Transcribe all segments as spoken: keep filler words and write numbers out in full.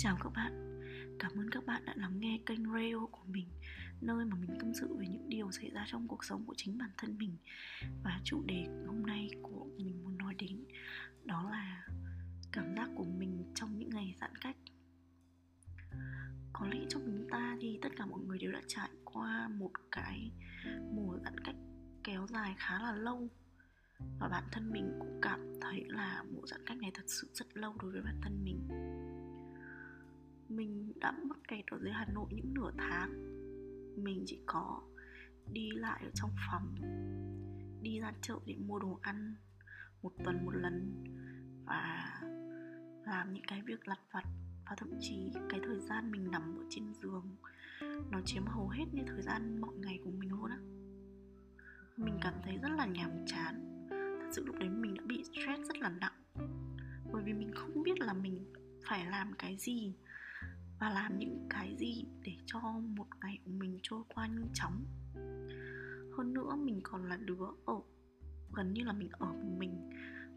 Chào các bạn, cảm ơn các bạn đã lắng nghe kênh Reo của mình, nơi mà mình tâm sự về những điều xảy ra trong cuộc sống của chính bản thân mình. Và chủ đề hôm nay của mình muốn nói đến đó là cảm giác của mình trong những ngày giãn cách. Có lẽ trong chúng ta thì tất cả mọi người đều đã trải qua một cái mùa giãn cách kéo dài khá là lâu. Và bản thân mình cũng cảm thấy là mùa giãn cách này thật sự rất lâu đối với bản thân mình. Mình đã mắc kẹt ở dưới Hà Nội những nửa tháng. Mình chỉ có đi lại ở trong phòng, đi ra chợ để mua đồ ăn một tuần một lần, và làm những cái việc lặt vặt. Và thậm chí cái thời gian mình nằm ở trên giường nó chiếm hầu hết như thời gian mọi ngày của mình luôn á. Mình cảm thấy rất là nhàm chán. Thật sự lúc đấy mình đã bị stress rất là nặng, bởi vì mình không biết là mình phải làm cái gì và làm những cái gì để cho một ngày của mình trôi qua nhanh chóng. Hơn nữa mình còn là đứa ở gần như là mình ở một mình,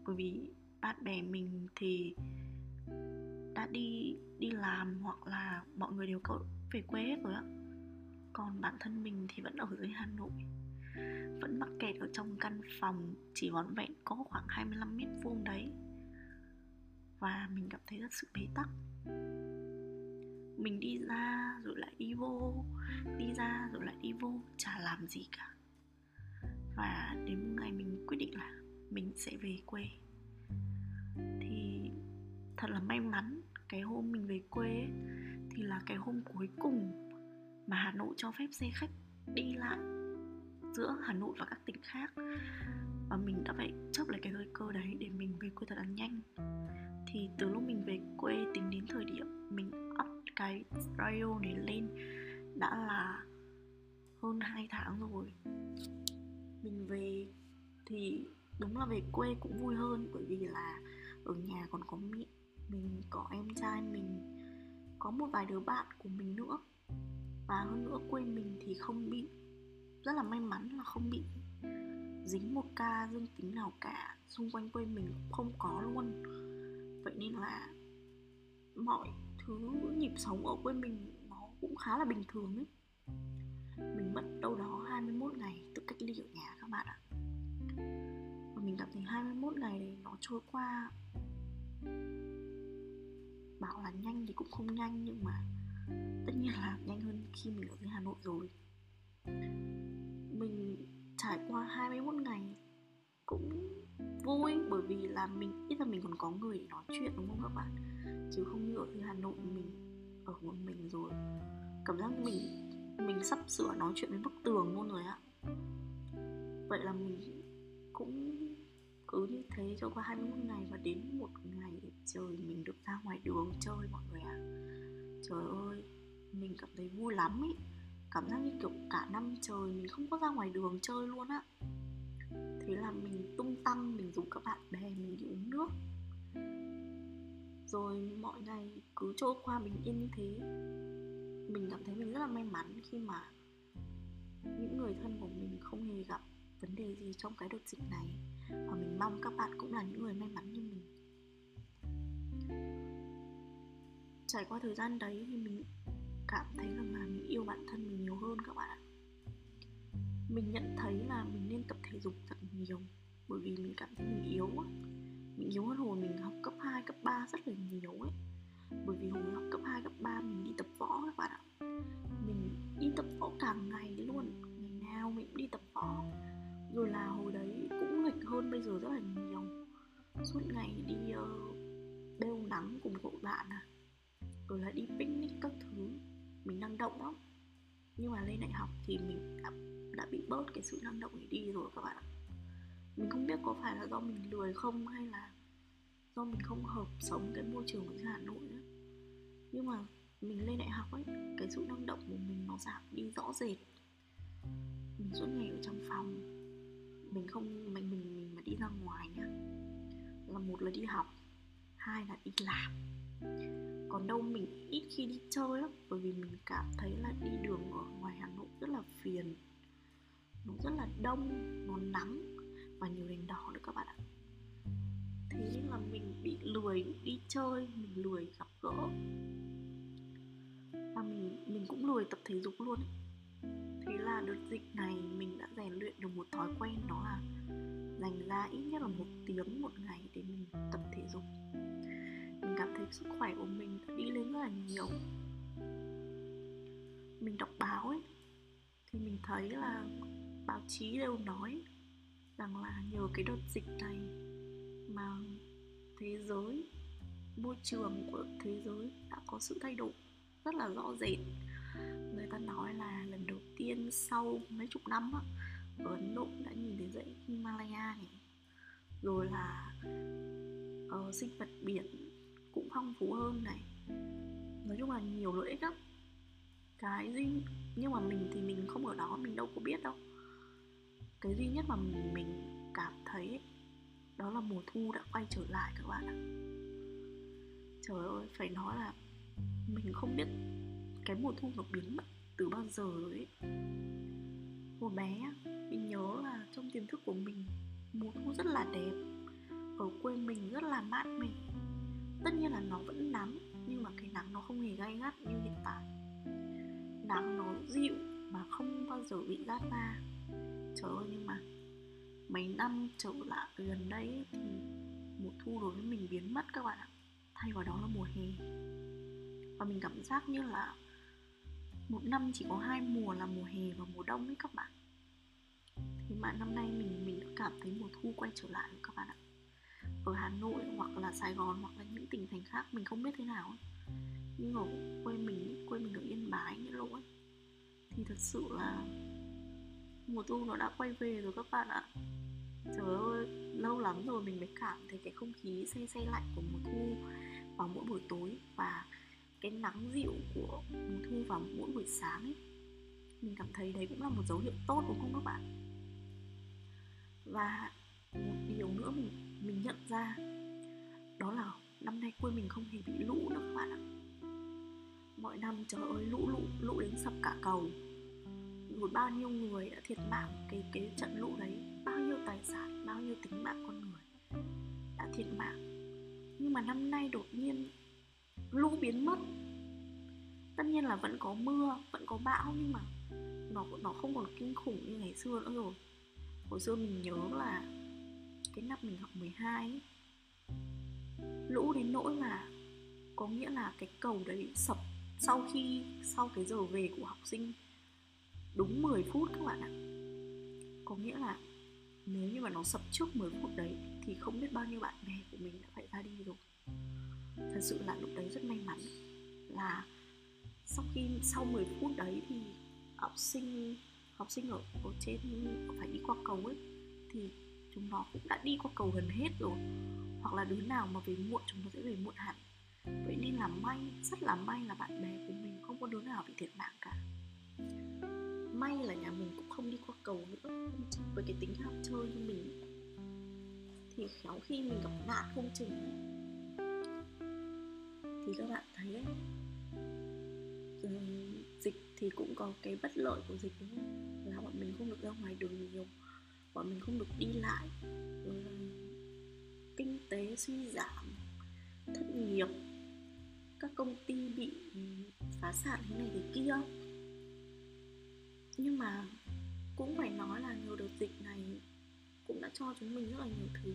bởi vì bạn bè mình thì đã đi đi làm hoặc là mọi người đều có về quê hết rồi á. Còn bản thân mình thì vẫn ở dưới Hà Nội, vẫn mắc kẹt ở trong căn phòng chỉ vỏn vẹn có khoảng hai mươi lăm mét vuông đấy. Và mình cảm thấy rất sự bế tắc. Mình đi ra rồi lại đi vô, đi ra rồi lại đi vô, chả làm gì cả. Và đến một ngày mình quyết định là mình sẽ về quê. Thì thật là may mắn, cái hôm mình về quê ấy, thì là cái hôm cuối cùng mà Hà Nội cho phép xe khách đi lại giữa Hà Nội và các tỉnh khác. Và mình đã phải chấp lấy cái thời cơ đấy để mình về quê thật là nhanh. Thì từ lúc mình về quê tính đến thời điểm mình up cái radio này lên đã là hơn hai tháng rồi. Mình về thì đúng là về quê cũng vui hơn, bởi vì là ở nhà còn có mẹ, mình có em trai, mình có một vài đứa bạn của mình nữa. Và hơn nữa quê mình thì không bị, rất là may mắn là không bị dính một ca dương tính nào cả. Xung quanh quê mình không có luôn. Vậy nên là mọi thứ nhịp sống ở quê mình nó cũng khá là bình thường ấy. Mình mất đâu đó hai mươi mốt ngày tự cách ly ở nhà các bạn ạ. Và mình cảm thấy hai mươi mốt ngày này nó trôi qua, bảo là nhanh thì cũng không nhanh, nhưng mà tất nhiên là nhanh hơn khi mình ở dưới Hà Nội rồi. Mình trải qua hai mươi mốt ngày cũng vui, bởi vì là mình ít là mình còn có người để nói chuyện, đúng không các bạn? Chứ không như ở dưới Hà Nội mình ở một mình rồi, cảm giác mình mình sắp sửa nói chuyện với bức tường luôn rồi ạ. Vậy là mình cũng cứ như thế cho qua hai mươi mốt ngày, và đến một ngày trời mình được ra ngoài đường chơi mọi người ạ. Trời ơi, mình cảm thấy vui lắm ý. Cảm giác như kiểu cả năm trời mình không có ra ngoài đường chơi luôn á. Thế là mình tung tăng, mình rủ các bạn bè mình đi uống nước. Rồi mọi ngày cứ trôi qua bình yên như thế. Mình cảm thấy mình rất là may mắn khi mà những người thân của mình không hề gặp vấn đề gì trong cái đợt dịch này. Và mình mong các bạn cũng là những người may mắn như mình. Trải qua thời gian đấy thì mình cảm thấy rằng là mình yêu bản thân mình nhiều hơn các bạn ạ. Mình nhận thấy là mình nên tập thể dục thật nhiều, bởi vì mình cảm thấy mình yếu á. Mình yếu hơn hồi mình học cấp hai, cấp ba rất là nhiều ấy. Bởi vì hồi học cấp hai, cấp ba mình đi tập võ các bạn ạ. Mình đi tập võ cả ngày luôn, ngày nào mình cũng đi tập võ. Rồi là hồi đấy cũng nghịch hơn bây giờ rất là nhiều. Suốt ngày đi uh, bêu nắng cùng cậu bạn à, rồi là đi picnic các thứ. Mình năng động lắm. Nhưng mà lên đại học thì mình đã, đã bị bớt cái sự năng động để đi rồi các bạn ạ. Mình không biết có phải là do mình lười không, hay là do mình không hợp sống cái môi trường ở Hà Nội nữa. Nhưng mà mình lên đại học ấy, cái sự năng động của mình nó giảm đi rõ rệt. Mình suốt ngày ở trong phòng. Mình không, mình, mình, mình mà đi ra ngoài nhá, là một là đi học, hai là đi làm. Còn đâu mình ít khi đi chơi lắm, bởi vì mình cảm thấy là đi đường ở ngoài Hà Nội rất là phiền. Nó rất là đông, nó nắng và nhiều đèn đỏ nữa các bạn ạ. Thế nên là mình bị lười đi chơi, mình lười gặp gỡ. mà mình mình cũng lười tập thể dục luôn. Thế là đợt dịch này mình đã rèn luyện được một thói quen, đó là dành ra ít nhất là một tiếng một ngày để mình tập thể dục. Mình cảm thấy sức khỏe của mình đã đi lên rất là nhiều. Mình đọc báo ấy, thì mình thấy là báo chí đều nói rằng là nhờ cái đợt dịch này mà thế giới, môi trường của thế giới đã có sự thay đổi rất là rõ rệt. Người ta nói là lần đầu tiên sau mấy chục năm á, ở Ấn Độ đã nhìn thấy dãy Himalaya này. Rồi là uh, sinh vật biển cũng phong phú hơn này. Nói chung là nhiều lợi ích lắm. Cái duy nhưng mà mình thì mình không ở đó, mình đâu có biết đâu. Cái duy nhất mà mình cảm thấy đó là mùa thu đã quay trở lại các bạn ạ. Trời ơi, phải nói là mình không biết cái mùa thu nó biến mất từ bao giờ rồi ấy. Hồi bé, mình nhớ là trong tiềm thức của mình mùa thu rất là đẹp, ở quê mình rất là mát mẻ. Tất nhiên là nó vẫn nắng, nhưng mà cái nắng nó không hề gay gắt như hiện tại. Nắng nó dịu mà không bao giờ bị gắt ra. Trời ơi, nhưng mà mấy năm trở lại gần đây ấy, thì mùa thu đối với mình biến mất các bạn ạ. Thay vào đó là mùa hè. Và mình cảm giác như là một năm chỉ có hai mùa là mùa hè và mùa đông ấy các bạn. Thế mà năm nay mình mình đã cảm thấy mùa thu quay trở lại rồi các bạn ạ. Ở Hà Nội hoặc là Sài Gòn hoặc là những tỉnh thành khác mình không biết thế nào ấy. Nhưng ở quê mình, quê mình ở Yên Bái, Nghĩa Lộ ấy, thì thật sự là mùa thu nó đã quay về rồi các bạn ạ. Trời ơi, lâu lắm rồi mình mới cảm thấy cái không khí se se lạnh của mùa thu vào mỗi buổi tối, và cái nắng dịu của mùa thu vào mỗi buổi sáng ấy. Mình cảm thấy đấy cũng là một dấu hiệu tốt đúng không các bạn? Và một điều nữa mình, mình nhận ra, đó là năm nay quê mình không hề bị lũ nữa các bạn ạ. Mọi năm trời ơi lũ lũ, lũ đến sập cả cầu. Rồi bao nhiêu người đã thiệt mạng cái, cái trận lũ đấy, bao nhiêu tài sản, bao nhiêu tính mạng con người đã thiệt mạng. Nhưng mà năm nay đột nhiên lũ biến mất. Tất nhiên là vẫn có mưa, vẫn có bão, nhưng mà nó, nó không còn kinh khủng như ngày xưa nữa rồi. Hồi xưa mình nhớ là cái năm mình học mười hai ấy, lũ đến nỗi mà có nghĩa là cái cầu đấy sập sau khi sau cái giờ về của học sinh đúng mười phút các bạn ạ. Có nghĩa là nếu như mà nó sập trước mười phút đấy thì không biết bao nhiêu bạn bè của mình đã phải ra đi rồi. Thật sự là lúc đấy rất may mắn là sau khi sau mười phút đấy thì học sinh học sinh ở, ở trên phải đi qua cầu ấy, thì chúng nó cũng đã đi qua cầu gần hết rồi, hoặc là đứa nào mà về muộn chúng nó sẽ về muộn hẳn. Vậy nên là may, rất là may là bạn bè của mình không có đứa nào bị thiệt mạng cả. May là nhà mình cũng không đi qua cầu nữa. Với cái tính ham chơi như mình thì khéo khi mình gặp nạn không chừng. Thì các bạn thấy đấy, dịch thì cũng có cái bất lợi của dịch đúng không? Là bọn mình không được ra ngoài đường nhiều, bọn mình không được đi lại, rồi kinh tế suy giảm, thất nghiệp, các công ty bị phá sản thế này thế kia. Nhưng mà cũng phải nói là nhiều đợt dịch này cũng đã cho chúng mình rất là nhiều thứ.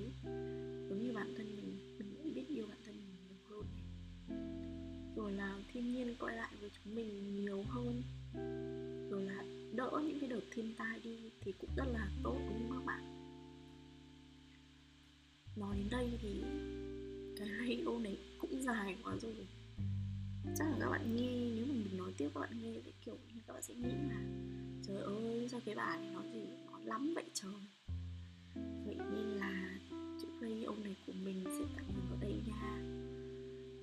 Giống như bản thân mình, mình cũng biết yêu bản thân mình nhiều hơn này. Rồi là thiên nhiên quay lại với chúng mình nhiều hơn. Rồi là đỡ những cái đợt thiên tai đi thì cũng rất là tốt đúng không các bạn? Nói đến đây thì cái radio này cũng dài quá rồi. Chắc là các bạn nghe, nếu mà mình nói tiếp các bạn nghe thì kiểu như các bạn sẽ nghĩ là trời ơi sao cái bà này nói gì nói lắm vậy trời. Vậy nên là chiếc radio này của mình sẽ tạm dừng ở đây nha.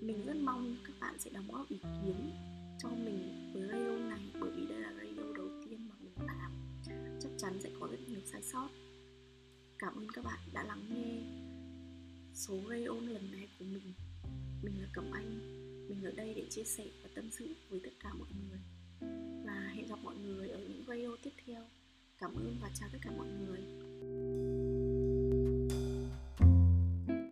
Mình rất mong các bạn sẽ đóng góp ý kiến cho mình với radio này, bởi vì đây là radio đầu tiên mà mình làm, chắc chắn sẽ có rất nhiều sai sót. Cảm ơn các bạn đã lắng nghe số radio lần này của mình. Mình là Cẩm Anh. Mình ở đây để chia sẻ và tâm sự với tất cả mọi người. Và hẹn gặp mọi người ở những video tiếp theo. Cảm ơn và chào tất cả mọi người.